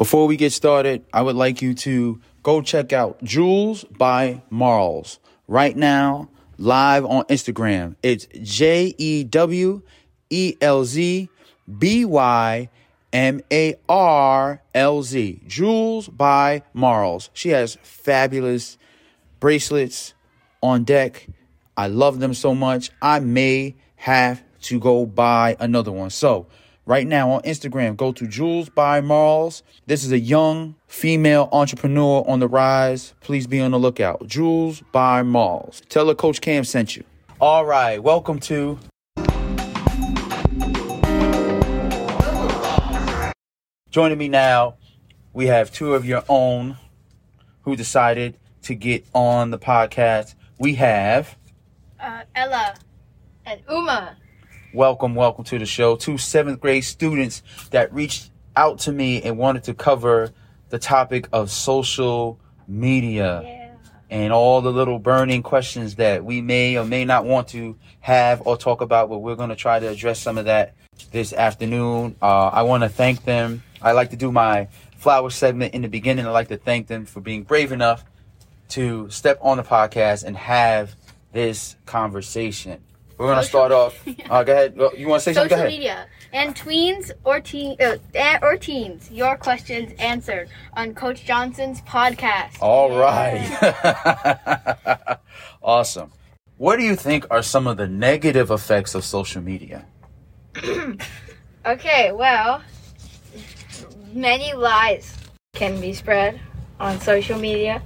Before we get started, I would like you to go check out Jewelz by Marlz right now, live on Instagram. It's JEWELZBYMARLZ. Jewelz by Marlz. She has fabulous bracelets on deck. I love them so much. I may have to go buy another one. So right now on Instagram, go to Jewelz by Marlz. This is a young female entrepreneur on the rise. Please be on the lookout. Jewelz by Marlz. Tell her Coach Cam sent you. All right, welcome to... Joining me now, we have two of your own who decided to get on the podcast. We have... Ella and Uma. Welcome to the show. Two seventh grade students that reached out to me and wanted to cover the topic of social media and all the little burning questions that we may or may not want to have or talk about, but we're going to try to address some of that this afternoon. I want to thank them. I like to do my flower segment in the beginning. I like to thank them for being brave enough to step on the podcast and have this conversation. We're going to start off. Go ahead. You want to say something? Social media and tweens or teens. Your questions answered on Coach Johnson's podcast. All right. Awesome. What do you think are some of the negative effects of social media? Okay, well, many lies can be spread on social media,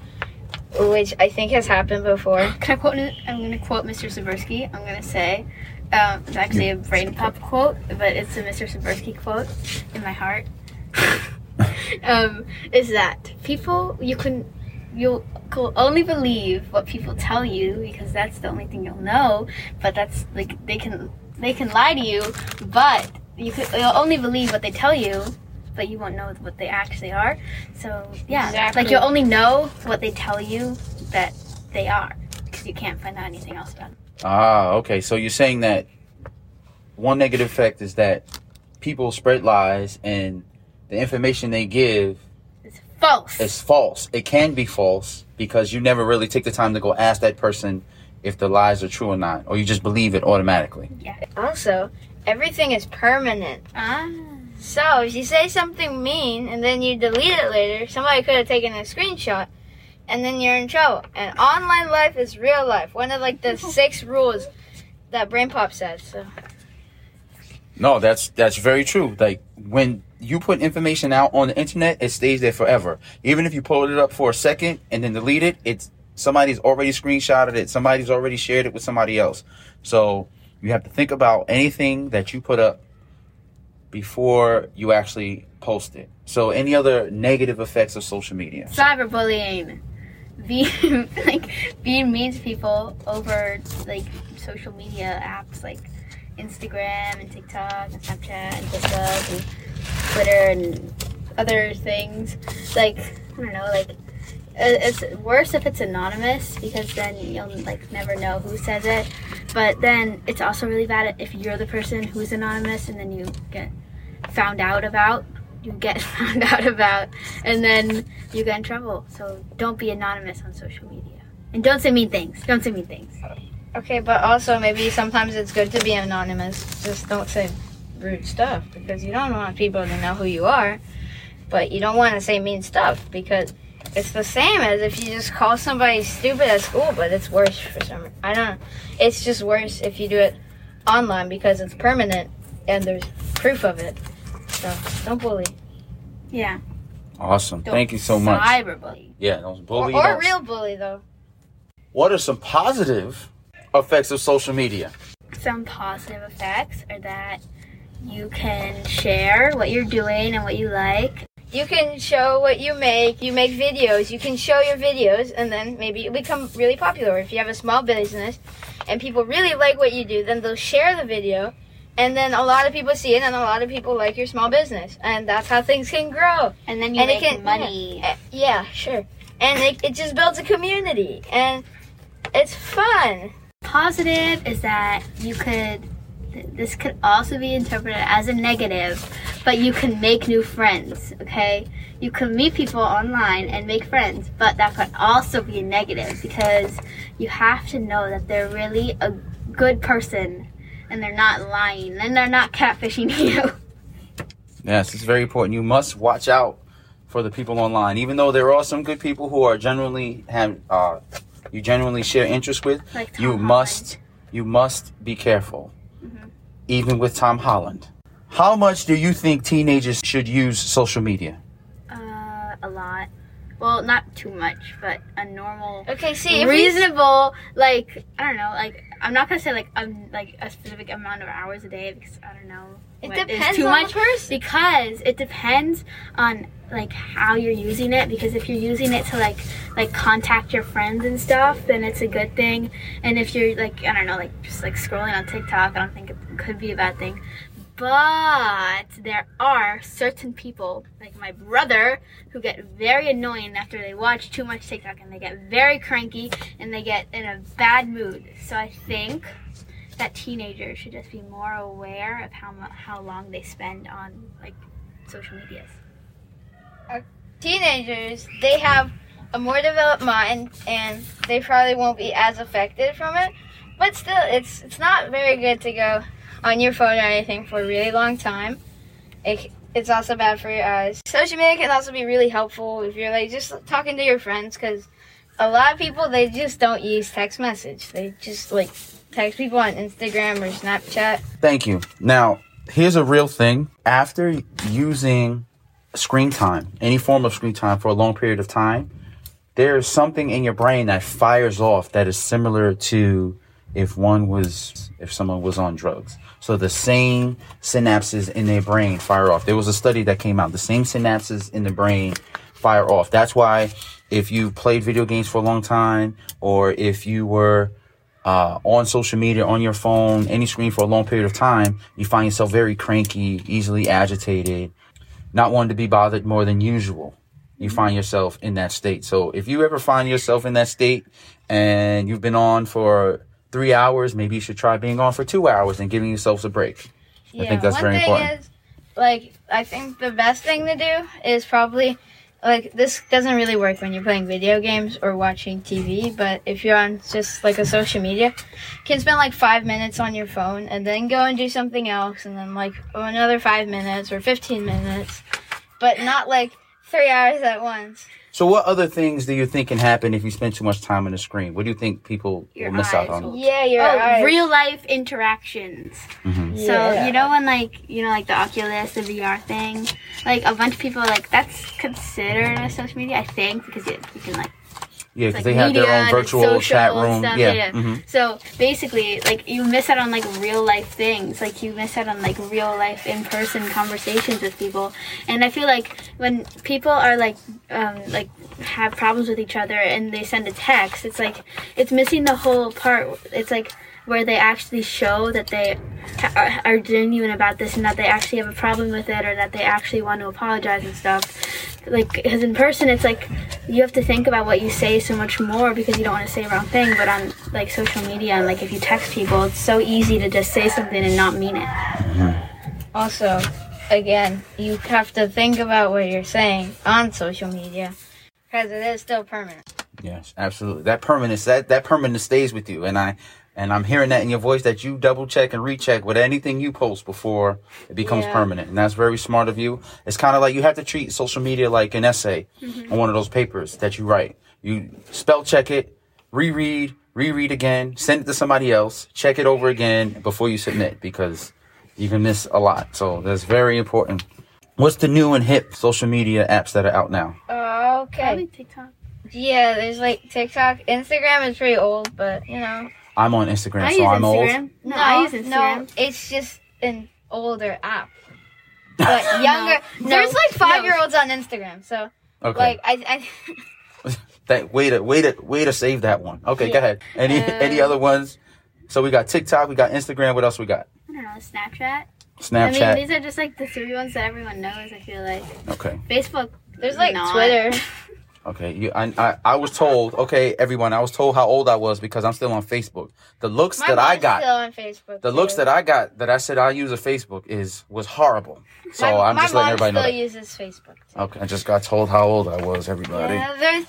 which I think has happened before. Can I quote it? I'm going to quote Mr. Sabersky. I'm going to say, it's actually a Brain Pop quote, but it's a Mr. Sabersky quote in my heart. Is that you'll only believe what people tell you because that's the only thing you'll know. But that's like they can lie to you, but you'll only believe what they tell you. But you won't know what they actually are. So, yeah. Exactly. Like, you'll only know what they tell you that they are, because you can't find out anything else about them. Ah, okay. So you're saying that one negative effect is that people spread lies, and the information they give is false. It can be false, because you never really take the time to go ask that person if the lies are true or not, or you just believe it automatically. Yeah. Also, everything is permanent. Ah. So, if you say something mean and then you delete it later, somebody could have taken a screenshot and then you're in trouble. And online life is real life. One of like the 6 rules that Brain Pop said. So. No, that's very true. Like, when you put information out on the internet, it stays there forever. Even if you pull it up for a second and then delete it, somebody's already screenshotted it. Somebody's already shared it with somebody else. So, you have to think about anything that you put up before you actually post it. So any other negative effects of social media? Cyberbullying. Being mean to people over like social media apps like Instagram and TikTok and Snapchat and Facebook and Twitter and other things. Like, I don't know, like it's worse if it's anonymous because then you'll like never know who says it. But then it's also really bad if you're the person who's anonymous and then you get found out about and then you get in trouble. So don't be anonymous on social media and don't say mean things. Okay, but also maybe sometimes it's good to be anonymous. Just don't say rude stuff because you don't want people to know who you are, but you don't want to say mean stuff because it's the same as if you just call somebody stupid at school, but it's worse for some reason. I don't know. It's just worse if you do it online because it's permanent and there's proof of it. So don't bully. Yeah. Awesome. Thank you so much. Cyberbully. Yeah, don't bully. Or real bully, though. What are some positive effects of social media? Some positive effects are that you can share what you're doing and what you like. You can show what you make videos, you can show your videos, and then maybe you become really popular. If you have a small business and people really like what you do, then they'll share the video, and then a lot of people see it, and a lot of people like your small business. And that's how things can grow. And then you make money. Yeah, sure. And it just builds a community, and it's fun. Positive is that you could this could also be interpreted as a negative, but you can make new friends, okay? You can meet people online and make friends, but that could also be a negative because you have to know that they're really a good person and they're not lying and they're not catfishing you. Yes, it's very important. You must watch out for the people online, even though there are some good people who are generally you genuinely share interest with, like Tom Holland. You must be careful, mm-hmm. even with Tom Holland. How much do you think teenagers should use social media? A lot. Well, not too much, but a normal, reasonable, I don't know, I'm not going to say, like a specific amount of hours a day because I don't know. It depends too on much the person. Because it depends on, how you're using it. Because if you're using it to, contact your friends and stuff, then it's a good thing. And if you're, just scrolling on TikTok, I don't think it could be a bad thing. But there are certain people, like my brother, who get very annoying after they watch too much TikTok, and they get very cranky, and they get in a bad mood. So I think that teenagers should just be more aware of how long they spend on, social medias. Our teenagers, they have a more developed mind, and they probably won't be as affected from it. But still, it's not very good to go on your phone or anything for a really long time. It's also bad for your eyes. Social media can also be really helpful if you're just talking to your friends, because a lot of people, they just don't use text message. They just text people on Instagram or Snapchat. Thank you. Now, here's a real thing. After using screen time, any form of screen time for a long period of time, there is something in your brain that fires off that is similar to if someone was on drugs. So the same synapses in their brain fire off. There was a study that came out. The same synapses in the brain fire off. That's why if you played video games for a long time, or if you were on social media, on your phone, any screen for a long period of time, you find yourself very cranky, easily agitated, not wanting to be bothered more than usual. You find yourself in that state. So if you ever find yourself in that state and you've been on for 3 hours, maybe you should try being on for 2 hours and giving yourselves a break. Yeah, I think that's very important. One thing is, I think the best thing to do is probably, this doesn't really work when you're playing video games or watching TV, but if you're on just, a social media, you can spend, 5 minutes on your phone and then go and do something else and then, another 5 minutes or 15 minutes, but not, 3 hours at once. So what other things do you think can happen if you spend too much time on the screen? What do you think people will miss out on? Yeah, your eyes. Real-life interactions. Mm-hmm. Yeah. So, when, the Oculus, the VR thing, a bunch of people, that's considered a social media, I think, because you can, yeah, because they have their own virtual chat room. Stuff, yeah. Mm-hmm. So, basically, you miss out on, real-life things. You miss out on, real-life in-person conversations with people. And I feel when people are, have problems with each other and they send a text, it's, it's missing the whole part. It's, where they actually show that they are genuine about this and that they actually have a problem with it or that they actually want to apologize and stuff. Because in person, it's you have to think about what you say so much more because you don't want to say the wrong thing. But on social media and if you text people, it's so easy to just say something and not mean it. Also, again, you have to think about what you're saying on social media because it is still permanent. Yes, absolutely. That permanence, that permanence stays with you. And I'm hearing that in your voice that you double check and recheck with anything you post before it becomes permanent. And that's very smart of you. It's kind of you have to treat social media like an essay on one of those papers that you write. You spell check it, reread again, send it to somebody else, check it over again before you submit because you can miss a lot. So that's very important. What's the new and hip social media apps that are out now? Okay. Probably TikTok. Yeah, there's TikTok. Instagram is pretty old, but I'm on Instagram, old. No, I use Instagram. No, it's just an older app. But younger. No, there's 5-year-olds on Instagram, so okay. I way to save that one. Okay, go ahead. Any other ones? So we got TikTok, we got Instagram. What else we got? I don't know, Snapchat. I mean, these are just the three ones that everyone knows. I feel like. Okay. Facebook. There's Twitter. Okay, I was told. Okay, everyone, I was told how old I was because I'm still on Facebook. The looks that I got. My mom's still on Facebook. The looks that I got that I said I use a Facebook was horrible. So I'm just letting everybody know. My mom still uses Facebook. Too. Okay, I just got told how old I was. Everybody. Yeah,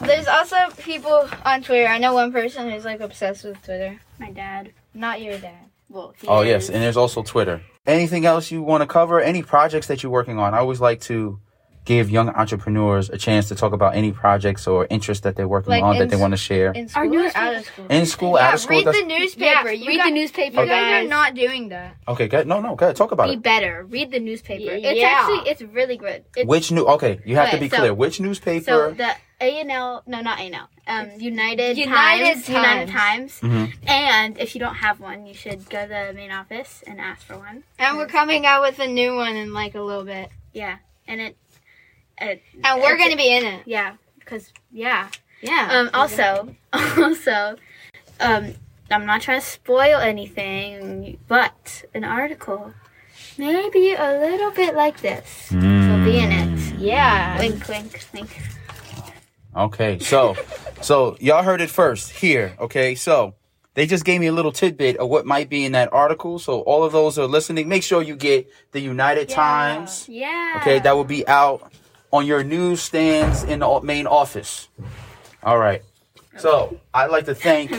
there's also people on Twitter. I know one person who's like obsessed with Twitter. My dad. Not your dad. Well, yes, and there's also Twitter. Anything else you want to cover? Any projects that you're working on? I always like to give young entrepreneurs a chance to talk about any projects or interests that they're working on that they want to share. In school or out of school? In school, out of school. Read the newspaper. Read the newspaper. You guys are not doing that. Okay, good. No, good. Talk about it. Be better. Read the newspaper. It's really good. Okay, you have to be clear. Which newspaper? So the A&L, no, not A&L. United Times. Mm-hmm. And if you don't have one, you should go to the main office and ask for one. And we're coming out with a new one in a little bit. Yeah, and and we're going to be in it. Yeah, because, yeah. Also, I'm not trying to spoil anything, but an article may be a little bit like this. So be in it. Yeah. Wink, wink, wink. Okay, so y'all heard it first here, okay? So they just gave me a little tidbit of what might be in that article. So all of those who are listening, make sure you get the United Times. Yeah. Okay, that will be out on your newsstands in the main office. All right. So I'd like to thank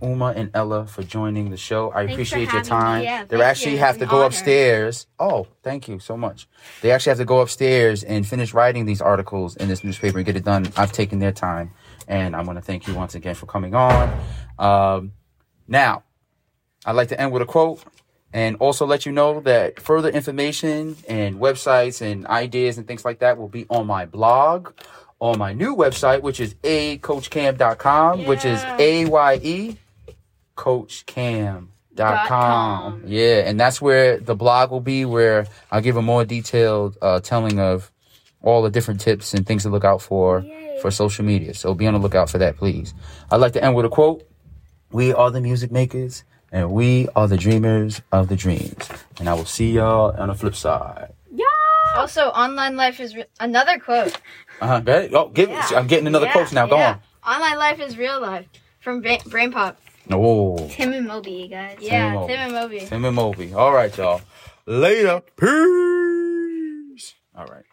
Uma and Ella for joining the show. Thanks appreciate your time. Yeah, they actually have to go upstairs. Oh, thank you so much. They actually have to go upstairs and finish writing these articles in this newspaper and get it done. I've taken their time, and I want to thank you once again for coming on. Now, I'd like to end with a quote. And also let you know that further information and websites and ideas and things like that will be on my blog, on my new website, which is acoachcam.com, which is AYE coachcam.com. Yeah, and that's where the blog will be, where I'll give a more detailed telling of all the different tips and things to look out for social media. So be on the lookout for that, please. I'd like to end with a quote. We are the music makers. And we are the dreamers of the dreams. And I will see y'all on the flip side. Yeah. Also, online life is another quote. Good. Oh, I'm getting another quote now. Go on. Online life is real life from Brain Pop. Oh. Tim and Moby, you guys. Tim and Moby. All right, y'all. Later. Peace. All right.